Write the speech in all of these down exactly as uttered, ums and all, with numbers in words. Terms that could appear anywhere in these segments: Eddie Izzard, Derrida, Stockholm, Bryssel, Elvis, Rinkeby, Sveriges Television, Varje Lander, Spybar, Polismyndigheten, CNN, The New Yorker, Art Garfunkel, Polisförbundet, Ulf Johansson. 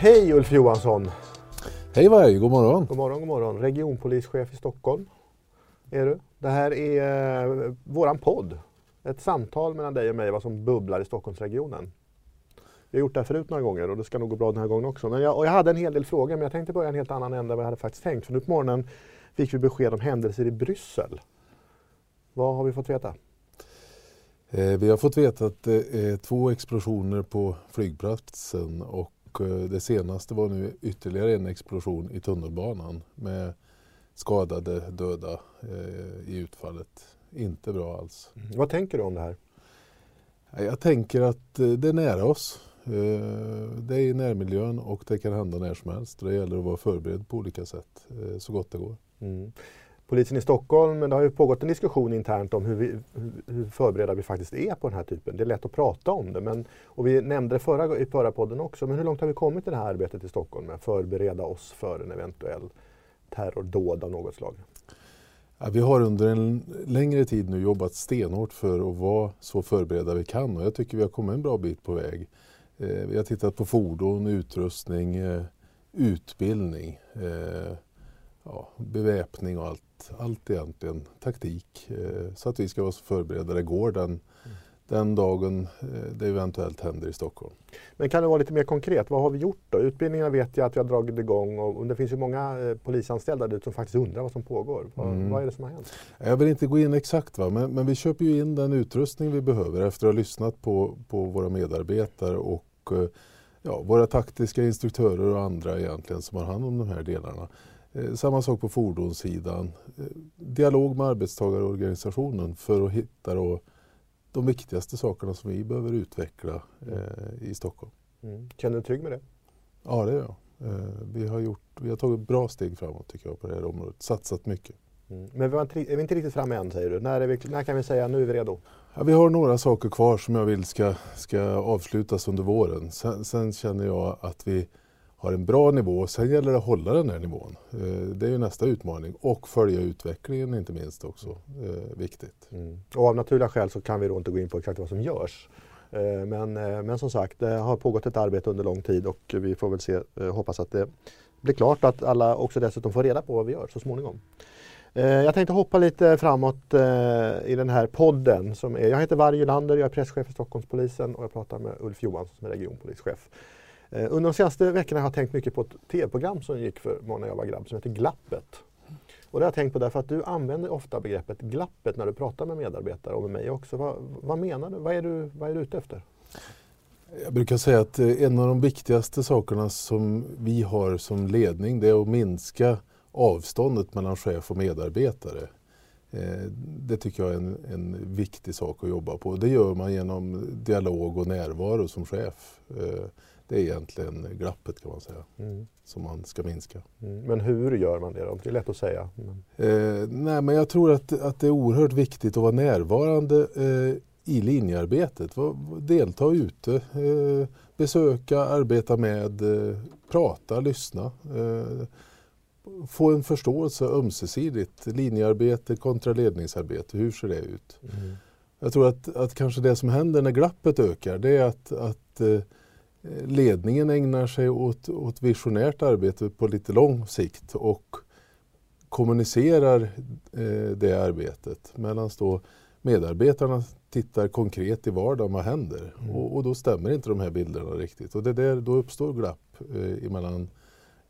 Hej Ulf Johansson! Hej Varje, god morgon! God morgon, god morgon! Regionpolischef i Stockholm är du. Det här är eh, våran podd. Ett samtal mellan dig och mig vad som bubblar i Stockholmsregionen. Jag har gjort det här förut några gånger och det ska nog gå bra den här gången också. Men jag, och jag hade en hel del frågor, men jag tänkte börja en helt annan ända vad jag hade faktiskt tänkt. För nu på morgonen fick vi besked om händelser i Bryssel. Vad har vi fått veta? Eh, vi har fått veta att det är två explosioner på flygplatsen och det senaste var nu ytterligare en explosion i tunnelbanan med skadade, döda eh, i utfallet. Inte bra alls. Mm. Vad tänker du om det här? Jag tänker att det är nära oss. Eh, det är i närmiljön och det kan hända när som helst. Det gäller att vara förberedd på olika sätt eh, så gott det går. Mm. Polisen i Stockholm, men det har ju pågått en diskussion internt om hur, vi, hur förberedda vi faktiskt är på den här typen. Det är lätt att prata om det, men, och vi nämnde det förra, i förra podden också, men hur långt har vi kommit i det här arbetet i Stockholm med att förbereda oss för en eventuell terrordåd av något slag? Ja, vi har under en längre tid nu jobbat stenhårt för att vara så förberedda vi kan och jag tycker vi har kommit en bra bit på väg. Eh, vi har tittat på fordon, utrustning, eh, utbildning, eh, ja, beväpning och allt. Allt egentligen taktik eh, så att vi ska vara så förberedda det går den, mm. den dagen eh, det eventuellt händer i Stockholm. Men kan det vara lite mer konkret? Vad har vi gjort då? Utbildningarna vet jag att vi har dragit igång och, och det finns ju många eh, polisanställda där som faktiskt undrar vad som pågår. Vad, mm. vad är det som har hänt? Jag vill inte gå in exakt va? Men, men vi köper ju in den utrustning vi behöver efter att ha lyssnat på, på våra medarbetare och eh, ja, våra taktiska instruktörer och andra egentligen som har hand om de här delarna. Samma sak på fordonssidan. Dialog med arbetstagarorganisationen för att hitta då de viktigaste sakerna som vi behöver utveckla eh, i Stockholm. Mm. Känner du trygg med det? Ja, det gör jag. Eh, vi, har gjort, vi har tagit bra steg framåt tycker jag på det här området. Satsat mycket. Mm. Men är vi inte riktigt framme än säger du? När, är vi, när kan vi säga nu är vi redo? Ja, vi har några saker kvar som jag vill ska, ska avslutas under våren. Sen, sen känner jag att vi har en bra nivå och sen gäller det att hålla den här nivån. Det är ju nästa utmaning och följa utvecklingen inte minst också viktigt. Mm. Och av naturliga skäl så kan vi då inte gå in på exakt vad som görs. Men, men som sagt, det har pågått ett arbete under lång tid och vi får väl se, hoppas att det blir klart att alla också dessutom får reda på vad vi gör så småningom. Jag tänkte hoppa lite framåt i den här podden. Som är, jag heter Varje Lander, jag är presschef för Stockholmspolisen och jag pratar med Ulf Johansson som är regionpolischef. Under de senaste veckorna har jag tänkt mycket på ett tv-program som gick för när jag var grabb som heter Glappet. Och det har jag tänkt på därför att du använder ofta begreppet glappet när du pratar med medarbetare och med mig också. Vad, vad menar du? Vad är du, vad är du ute efter? Jag brukar säga att en av de viktigaste sakerna som vi har som ledning det är att minska avståndet mellan chef och medarbetare. Det tycker jag är en, en viktig sak att jobba på. Det gör man genom dialog och närvaro som chef. Det är egentligen glappet kan man säga, mm. som man ska minska. Mm. Men hur gör man det då? Det är lätt att säga. Men... Eh, nej, men jag tror att, att det är oerhört viktigt att vara närvarande eh, i linjearbetet. Delta ute, eh, besöka, arbeta med, eh, prata, lyssna. Eh, få en förståelse ömsesidigt. Linjearbete kontra ledningsarbete, hur ser det ut? Mm. Jag tror att, att kanske det som händer när glappet ökar, det är att, att eh, ledningen ägnar sig åt, åt visionärt arbete på lite lång sikt och kommunicerar eh, det arbetet. Medan då medarbetarna tittar konkret i vardagen vad händer mm. och, och då stämmer inte de här bilderna riktigt. Och det där, då uppstår glapp eh, mellan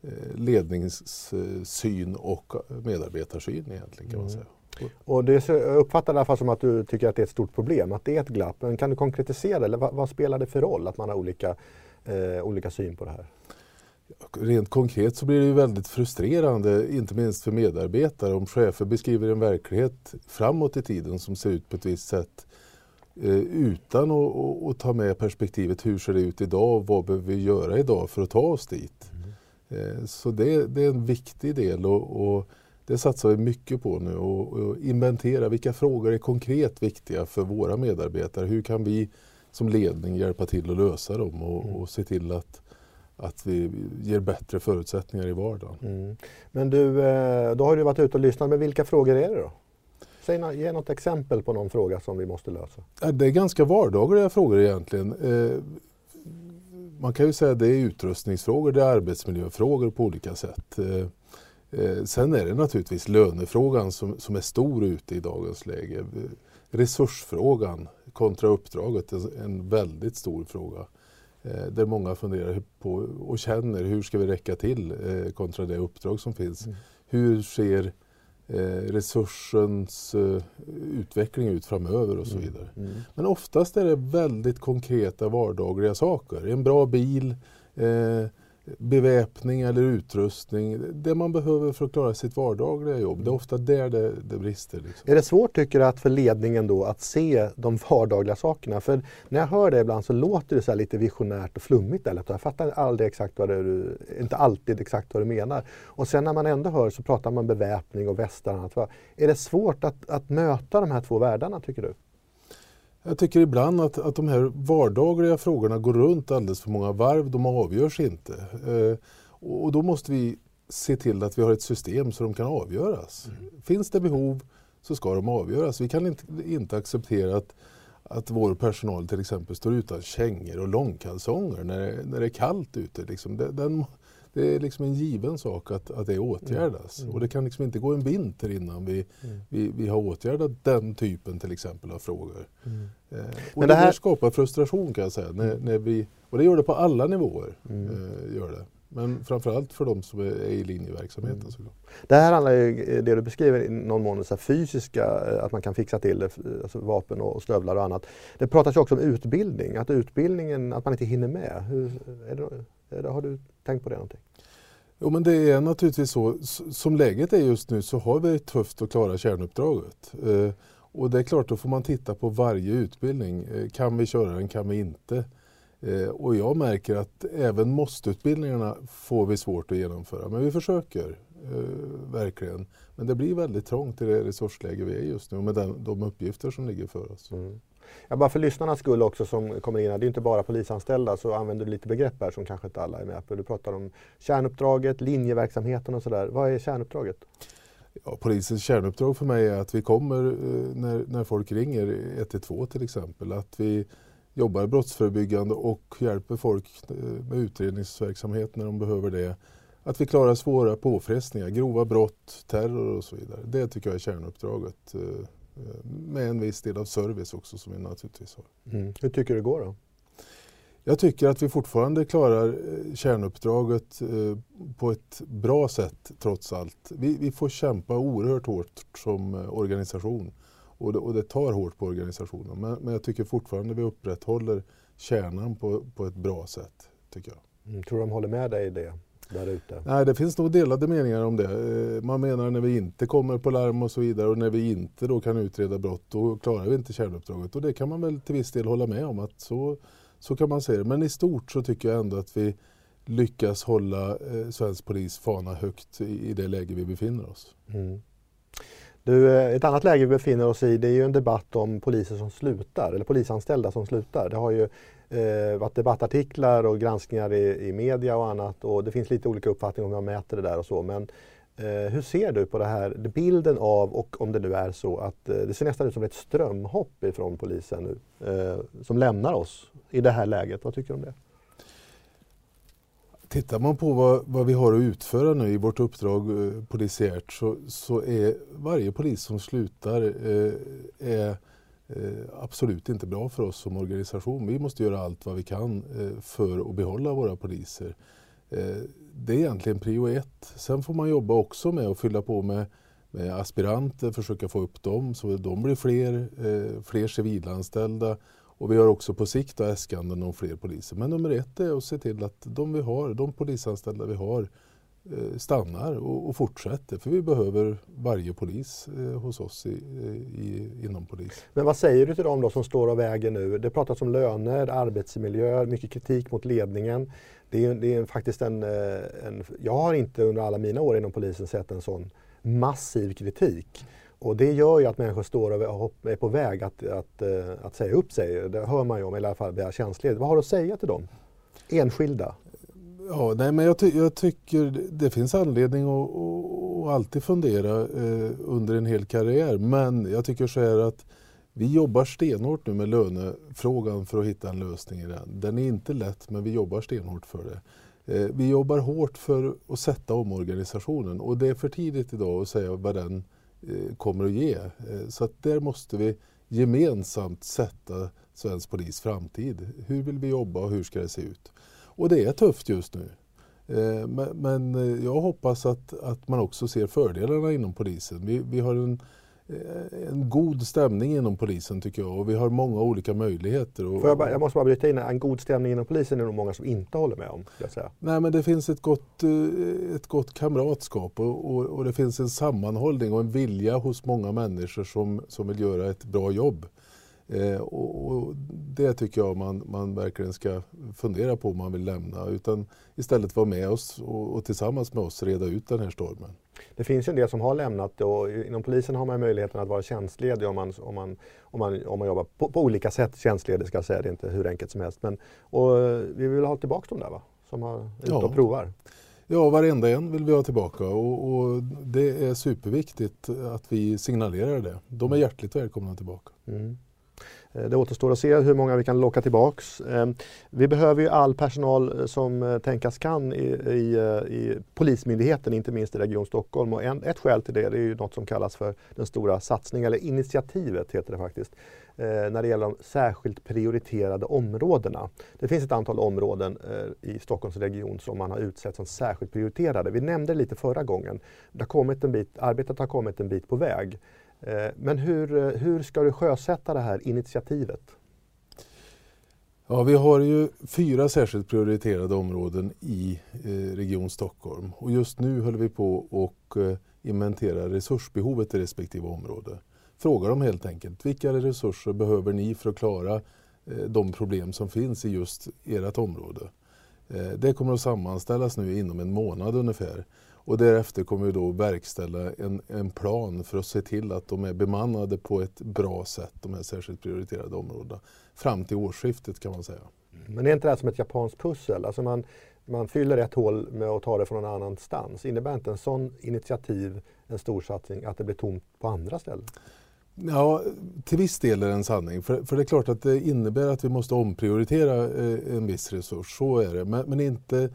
eh, ledningssyn och medarbetarsyn egentligen kan man säga. Och det så, jag uppfattar i alla fall som att du tycker att det är ett stort problem, att det är ett glapp. Men kan du konkretisera det? Eller vad, vad spelar det för roll att man har olika, eh, olika syn på det här? Rent konkret så blir det ju väldigt frustrerande, inte minst för medarbetare, om chefer beskriver en verklighet framåt i tiden som ser ut på ett visst sätt eh, utan att, att, att ta med perspektivet hur ser det ut idag och vad behöver vi göra idag för att ta oss dit. Mm. Eh, så det, det är en viktig del och, och det satsar vi mycket på nu och, och inventera vilka frågor är konkret viktiga för våra medarbetare. Hur kan vi som ledning hjälpa till att lösa dem och, och se till att, att vi ger bättre förutsättningar i vardagen. Mm. Men du, då har du varit ute och lyssnat, men vilka frågor är det då? Säg, ge något exempel på någon fråga som vi måste lösa. Det är ganska vardagliga frågor egentligen. man kan ju säga att det är utrustningsfrågor, det är arbetsmiljöfrågor på olika sätt. Sen är det naturligtvis lönefrågan som, som är stor ute i dagens läge. Resursfrågan kontra uppdraget är en väldigt stor fråga. Där många funderar på och känner hur ska vi räcka till kontra det uppdrag som finns. Mm. Hur ser resursens utveckling ut framöver och så vidare. Mm. Mm. Men oftast är det väldigt konkreta vardagliga saker. En bra bil, beväpning eller utrustning. Det man behöver för att klara sitt vardagliga jobb. Det är ofta där det, det brister. Liksom. Är det svårt, tycker du, att för ledningen då att se de vardagliga sakerna? För när jag hör det ibland så låter det så här lite visionärt och flummigt. Eller? Jag fattar aldrig exakt vad du, inte alltid exakt vad du menar. Och sen när man ändå hör så pratar man beväpning och västarna. Är det svårt att, att möta de här två världarna, tycker du? Jag tycker ibland att, att de här vardagliga frågorna går runt alldeles för många varv. De avgörs inte. Eh, och då måste vi se till att vi har ett system så de kan avgöras. Mm. Finns det behov så ska de avgöras. Vi kan inte, inte acceptera att, att vår personal till exempel står utan kängor och långkalsonger när, när det är kallt ute. Liksom. Det, den, det är liksom en given sak att, att det åtgärdas. Mm. Och det kan liksom inte gå en vinter innan vi, mm. vi, vi har åtgärdat den typen till exempel av frågor. Mm. Eh, och Men det här det skapar frustration, kan jag säga. När, när vi, och det gör det på alla nivåer. Mm. Eh, gör det. Men framförallt för de som är i linjeverksamheten. Mm. Så. Det här handlar ju, det du beskriver i någon mån, så här fysiska, att man kan fixa till det, alltså vapen och stövlar och annat. Det pratas ju också om utbildning, att utbildningen, att man inte hinner med. Hur, är det, är det, har du tänkt på det någonting? Jo, men det är naturligtvis så, som läget är just nu så har vi tufft att klara kärnuppdraget. Eh, och det är klart, då får man titta på varje utbildning. Eh, kan vi köra den, kan vi inte? Och jag märker att även måste-utbildningarna får vi svårt att genomföra. Men vi försöker, eh, verkligen. Men det blir väldigt trångt i det resursläge vi är just nu med den, de uppgifter som ligger för oss. Mm. Ja, bara för lyssnarnas skull också som kommer in här, det är inte bara polisanställda, så använder du lite begrepp här som kanske inte alla är med på. Du pratar om kärnuppdraget, linjeverksamheten och sådär. Vad är kärnuppdraget? Ja, polisens kärnuppdrag för mig är att vi kommer, eh, när, när folk ringer ett ett två till exempel, att vi jobbar brottsförebyggande och hjälper folk med utredningsverksamhet när de behöver det. Att vi klarar svåra påfrestningar, grova brott, terror och så vidare. Det tycker jag är kärnuppdraget. Med en viss del av service också som vi naturligtvis har. Mm. Hur tycker du det går då? Jag tycker att vi fortfarande klarar kärnuppdraget på ett bra sätt trots allt. Vi, vi får kämpa oerhört hårt som organisation. Och det, och det tar hårt på organisationen. Men, men jag tycker fortfarande vi upprätthåller kärnan på, på ett bra sätt, tycker jag. Mm, tror du de håller med dig i det där ute? Nej, det finns nog delade meningar om det. Man menar när vi inte kommer på larm och så vidare och när vi inte då kan utreda brott, då klarar vi inte kärnuppdraget. Och det kan man väl till viss del hålla med om, att så, så kan man säga det. Men i stort så tycker jag ändå att vi lyckas hålla eh, svensk polis fana högt i, i det läge vi befinner oss. Mm. Du, ett annat läge vi befinner oss i, det är ju en debatt om poliser som slutar, eller polisanställda som slutar. Det har ju eh, varit debattartiklar och granskningar i, i media och annat, och det finns lite olika uppfattningar om hur man mäter det där och så. Men eh, hur ser du på det här, bilden av, och om det nu är så att eh, det ser nästan ut som ett strömhopp ifrån polisen nu, eh, som lämnar oss i det här läget. Vad tycker du om det? Tittar man på vad, vad vi har att utföra nu i vårt uppdrag eh, polisiärt så, så är varje polis som slutar eh, är eh, absolut inte bra för oss som organisation. Vi måste göra allt vad vi kan eh, för att behålla våra poliser. Eh, det är egentligen prio ett. Sen får man jobba också med att fylla på med, med aspiranter, försöka få upp dem så att de blir fler, eh, fler civilanställda. Och vi har också på sikt äskanden om fler poliser. Men nummer ett är att se till att de, vi har, de polisanställda vi har eh, stannar och, och fortsätter. För vi behöver varje polis eh, hos oss i, i, inom polis. Men vad säger du till dem då som står av vägen nu? Det pratas om löner, arbetsmiljö, mycket kritik mot ledningen. Det är, det är faktiskt en, en... Jag har inte under alla mina år inom polisen sett en sån massiv kritik. Och det gör ju att människor står och är på väg att, att, att säga upp sig. Det hör man ju om, i alla fall blir känslig. Vad har du att säga till dem? Enskilda? Ja, nej, men jag, ty- jag tycker det finns anledning att, att alltid fundera eh, under en hel karriär. Men jag tycker så här att Vi jobbar stenhårt nu med lönefrågan för att hitta en lösning i den. Den är inte lätt, men vi jobbar stenhårt för det. Eh, vi jobbar hårt för att sätta om organisationen, och det är för tidigt idag att säga vad den eh, kommer att ge. Eh, så att där måste vi gemensamt sätta svensk polis framtid. Hur vill vi jobba och hur ska det se ut? Och det är tufft just nu. Eh, men, men jag hoppas att, att man också ser fördelarna inom polisen. Vi, vi har en... en god stämning inom polisen, tycker jag, och vi har många olika möjligheter. Och jag, bara, jag måste bara bryta in, en god stämning inom polisen är nog många som inte håller med om. Jag säga. Nej, men det finns ett gott, ett gott kamratskap och, och, och det finns en sammanhållning och en vilja hos många människor som, som vill göra ett bra jobb. Eh, och, och det tycker jag man, man verkligen ska fundera på om man vill lämna, utan istället vara med oss och, och tillsammans med oss reda ut den här stormen. Det finns ju en del som har lämnat, och inom polisen har man möjligheten att vara tjänstledig om man, om man, om man, om man jobbar på, på olika sätt. Tjänstledig ska jag säga, det är inte hur enkelt som helst. Men, och vi vill ha tillbaka de där, va? Som har ute och provar. Ja, varenda en vill vi ha tillbaka, och, och det är superviktigt att vi signalerar det. De är hjärtligt välkomna tillbaka. Mm. Det återstår att se hur många vi kan locka tillbaks. Vi behöver ju all personal som tänkas kan i, i, i Polismyndigheten, inte minst i Region Stockholm. Och en, ett skäl till det, det är ju något som kallas för den stora satsningen, eller initiativet heter det faktiskt, när det gäller de särskilt prioriterade områdena. Det finns ett antal områden i Stockholms region som man har utsett som särskilt prioriterade. Vi nämnde lite förra gången. Det har kommit en bit, arbetet har kommit en bit på väg. Men hur, hur ska du sjösätta det här initiativet? Ja, vi har ju fyra särskilt prioriterade områden i eh, Region Stockholm. Och just nu håller vi på och eh, inventera resursbehovet i respektive område. Frågar dem helt enkelt, vilka resurser behöver ni för att klara eh, de problem som finns i just ert område? Eh, det kommer att sammanställas nu inom en månad ungefär. Och därefter kommer vi då verkställa en, en plan för att se till att de är bemannade på ett bra sätt, de här särskilt prioriterade områdena, fram till årsskiftet kan man säga. Men är inte det här som ett japanskt pussel? Alltså man, man fyller ett hål med att ta det från en annan stans. Innebär inte en sån initiativ, en storsatsning, att det blir tomt på andra ställen? Ja, till viss del är det en sanning. För, för det är klart att det innebär att vi måste omprioritera eh, en viss resurs, så är det. Men, men inte...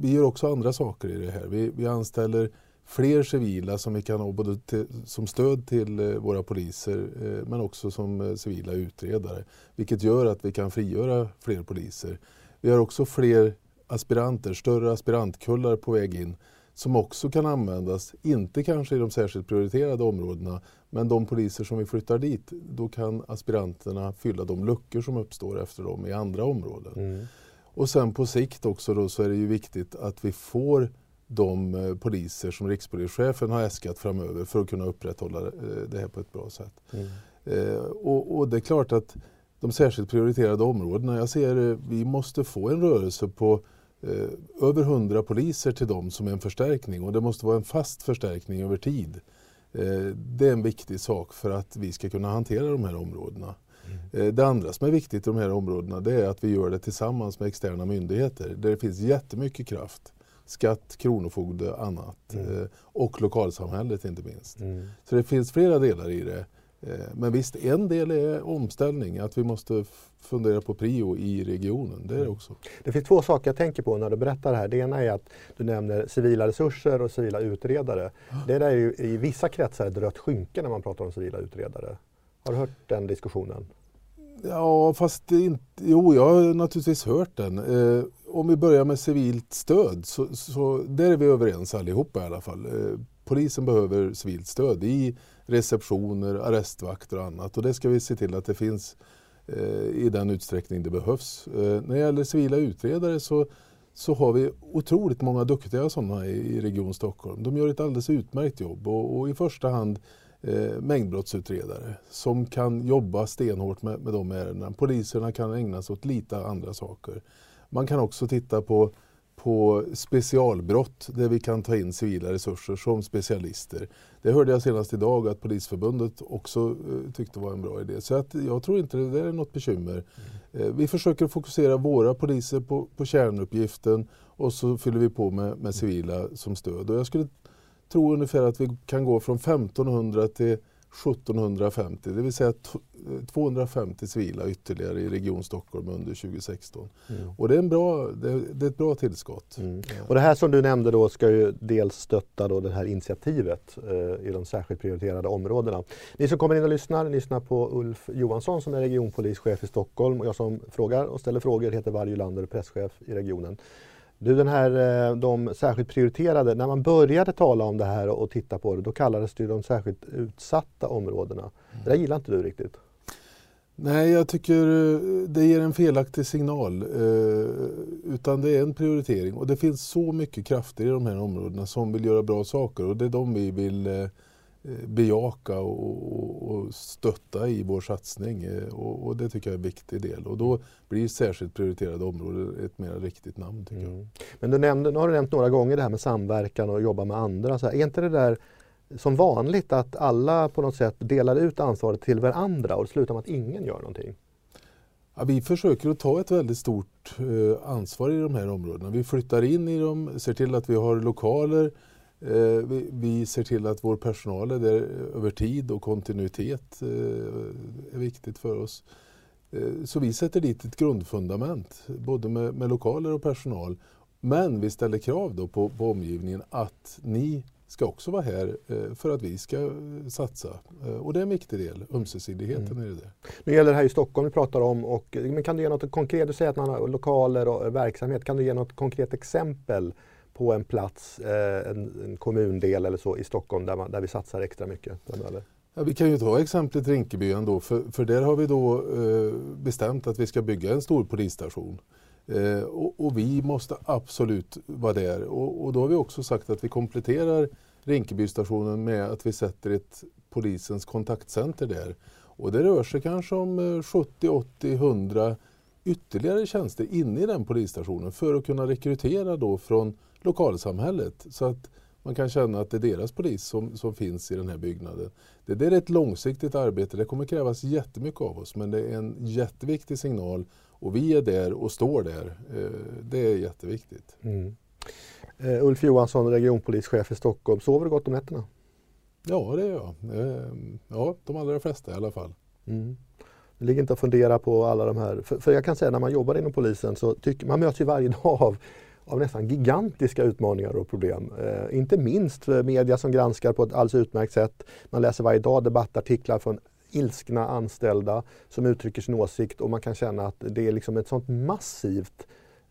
Vi gör också andra saker i det här. Vi, vi anställer fler civila som vi kan ha både till, som stöd till våra poliser eh, men också som civila utredare. Vilket gör att vi kan frigöra fler poliser. Vi har också fler aspiranter, större aspirantkullar på väg in som också kan användas, inte kanske i de särskilt prioriterade områdena, men de poliser som vi flyttar dit, då kan aspiranterna fylla de luckor som uppstår efter dem i andra områden. Mm. Och sen på sikt också då så är det ju viktigt att vi får de eh, poliser som rikspolischefen har äskat framöver för att kunna upprätthålla eh, det här på ett bra sätt. Mm. Eh, och, och det är klart att de särskilt prioriterade områdena, jag ser eh, vi måste få en rörelse på eh, över hundra poliser till dem som är en förstärkning, och det måste vara en fast förstärkning över tid. Eh, det är en viktig sak för att vi ska kunna hantera de här områdena. Mm. Det andra som är viktigt i de här områdena, det är att vi gör det tillsammans med externa myndigheter där det finns jättemycket kraft. Skatt, kronofogde, annat. Mm. Och lokalsamhället inte minst. Mm. Så det finns flera delar i det. Men visst, en del är omställning, att vi måste fundera på prio i regionen, det är det också. Det finns två saker jag tänker på när du berättar det här. Det ena är att du nämner civila resurser och civila utredare. Det där är ju i vissa kretsar ett rött skynke när man pratar om civila utredare. Har du hört den diskussionen? Ja, fast inte, jo, jag har naturligtvis hört den. Eh, om vi börjar med civilt stöd så, så där är vi överens allihopa i alla fall. Eh, polisen behöver civilt stöd i receptioner, arrestvakter och annat. Och det ska vi se till att det finns eh, i den utsträckning det behövs. Eh, när det gäller civila utredare så, så har vi otroligt många duktiga sådana i, i Region Stockholm. De gör ett alldeles utmärkt jobb och, och i första hand Eh, mängdbrottsutredare som kan jobba stenhårt med, med de ärendena. Poliserna kan ägna sig åt lite andra saker. Man kan också titta på, på specialbrott där vi kan ta in civila resurser som specialister. Det hörde jag senast idag att Polisförbundet också eh, tyckte var en bra idé. Så att jag tror inte det där är något bekymmer. Mm. Eh, vi försöker fokusera våra poliser på, på kärnuppgiften och så fyller vi på med, med civila som stöd. Och jag skulle Jag tror ungefär att vi kan gå från femtonhundra till sjuttonhundrafemtio, det vill säga tvåhundrafemtio civila ytterligare i Region Stockholm under tjugo sexton. Mm. Och det är, en bra, det, det är ett bra tillskott. Mm. Och det här som du nämnde då ska ju dels stötta då det här initiativet eh, i de särskilt prioriterade områdena. Ni som kommer in och lyssnar, lyssnar på Ulf Johansson som är regionpolischef i Stockholm. Och jag som frågar och ställer frågor heter Varje Lander och presschef i regionen. Du, den här, de särskilt prioriterade, när man började tala om det här och titta på det, då kallades det ju de särskilt utsatta områdena. Det där gillar inte du riktigt? Nej, jag tycker det ger en felaktig signal, utan det är en prioritering. Och det finns så mycket krafter i de här områdena som vill göra bra saker, och det är de vi vill bejaka och stötta i vår satsning, och det tycker jag är en viktig del, och då blir särskilt prioriterade områden ett mer riktigt namn tycker mm. jag. Men du nämnde, nu har du nämnt några gånger det här med samverkan och jobba med andra. Så här, är inte det där som vanligt att alla på något sätt delar ut ansvaret till varandra och det slutar med att ingen gör någonting? Ja, vi försöker att ta ett väldigt stort ansvar i de här områdena. Vi flyttar in i dem, ser till att vi har lokaler. Vi ser till att vår personal är där över tid, och kontinuitet är viktigt för oss. Så vi sätter dit ett grundfundament, både med, med lokaler och personal. Men vi ställer krav då på, på omgivningen att ni ska också vara här för att vi ska satsa. Och det är en viktig del, ömsesidigheten mm. i det där. Nu gäller det här i Stockholm vi pratar om. Och, men kan du ge något konkret? Du säger att man har lokaler och verksamhet. Kan du ge något konkret exempel på en plats, en kommundel eller så i Stockholm där, man, där vi satsar extra mycket? Ja, vi kan ju ta exemplet Rinkeby ändå, för, för där har vi då eh, bestämt att vi ska bygga en stor polisstation. Eh, och, och vi måste absolut vara där. Och, och då har vi också sagt att vi kompletterar Rinkebystationen med att vi sätter ett polisens kontaktcenter där. Och det rör sig kanske om sjuttio, åttio, hundra ytterligare tjänster inne i den polisstationen för att kunna rekrytera då från lokalsamhället, så att man kan känna att det är deras polis som, som finns i den här byggnaden. Det, det är ett långsiktigt arbete, det kommer krävas jättemycket av oss, men det är en jätteviktig signal, och vi är där och står där. Det är jätteviktigt. Mm. Uh, Ulf Johansson, regionpolischef i Stockholm, sover du gott om nätterna? Ja, det gör jag. Uh, ja, de allra flesta i alla fall. Mm. Jag ligger inte och fundera på alla de här. För, för jag kan säga, när man jobbar inom polisen så tycker man möts ju varje dag av, av nästan gigantiska utmaningar och problem. Eh, inte minst media som granskar på ett alldeles utmärkt sätt. Man läser varje dag debattartiklar från ilskna anställda som uttrycker sin åsikt, och man kan känna att det är liksom ett sånt massivt,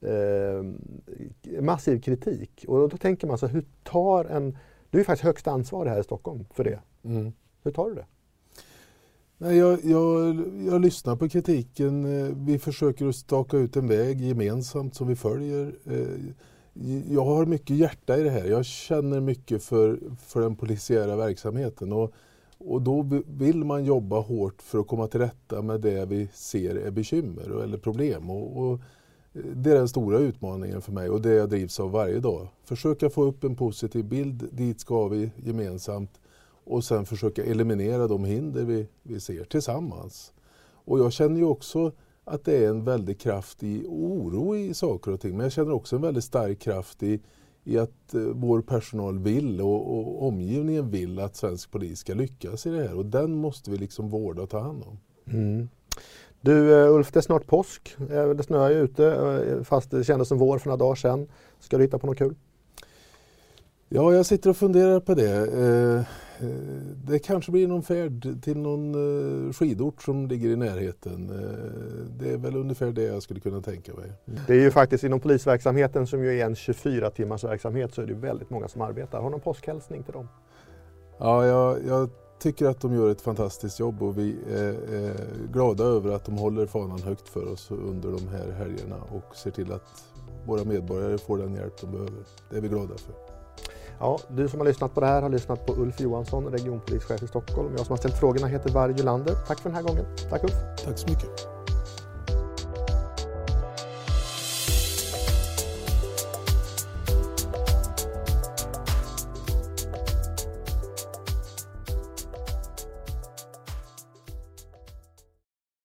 eh, massiv kritik. Och då tänker man så, hur tar en... Du är faktiskt högst ansvarig här i Stockholm för det. Mm. Hur tar du det? Jag, jag, jag lyssnar på kritiken. Vi försöker att staka ut en väg gemensamt som vi följer. Jag har mycket hjärta i det här. Jag känner mycket för, för den polisiära verksamheten. Och, och då vill man jobba hårt för att komma till rätta med det vi ser är bekymmer eller problem. Och, och det är den stora utmaningen för mig, och det jag drivs av varje dag. Försöka få upp en positiv bild. Dit ska vi gemensamt. Och sen försöka eliminera de hinder vi, vi ser tillsammans. Och jag känner ju också att det är en väldigt kraft i oro i saker och ting. Men jag känner också en väldigt stark kraft i, i att eh, vår personal vill och, och omgivningen vill att svensk polis ska lyckas i det här. Och den måste vi liksom vårda och ta hand om. Mm. Du Ulf, det är snart påsk. Det snöar ju ute, fast det kändes som vår för några dagar sedan. Ska du hitta på något kul? Ja, jag sitter och funderar på det. Eh, Det kanske blir någon färd till någon skidort som ligger i närheten. Det är väl ungefär det jag skulle kunna tänka mig. Det är ju faktiskt inom polisverksamheten, som ju är en tjugofyra timmars verksamhet, så är det väldigt många som arbetar. Har du någon påskhälsning till dem? Ja, jag, jag tycker att de gör ett fantastiskt jobb, och vi är glada över att de håller fanan högt för oss under de här helgerna och ser till att våra medborgare får den hjälp de behöver. Det är vi glada för. Ja, du som har lyssnat på det här har lyssnat på Ulf Johansson, regionpolischef i Stockholm. Jag som har ställt frågorna heter Varje Lander. Tack för den här gången. Tack Ulf. Tack så mycket.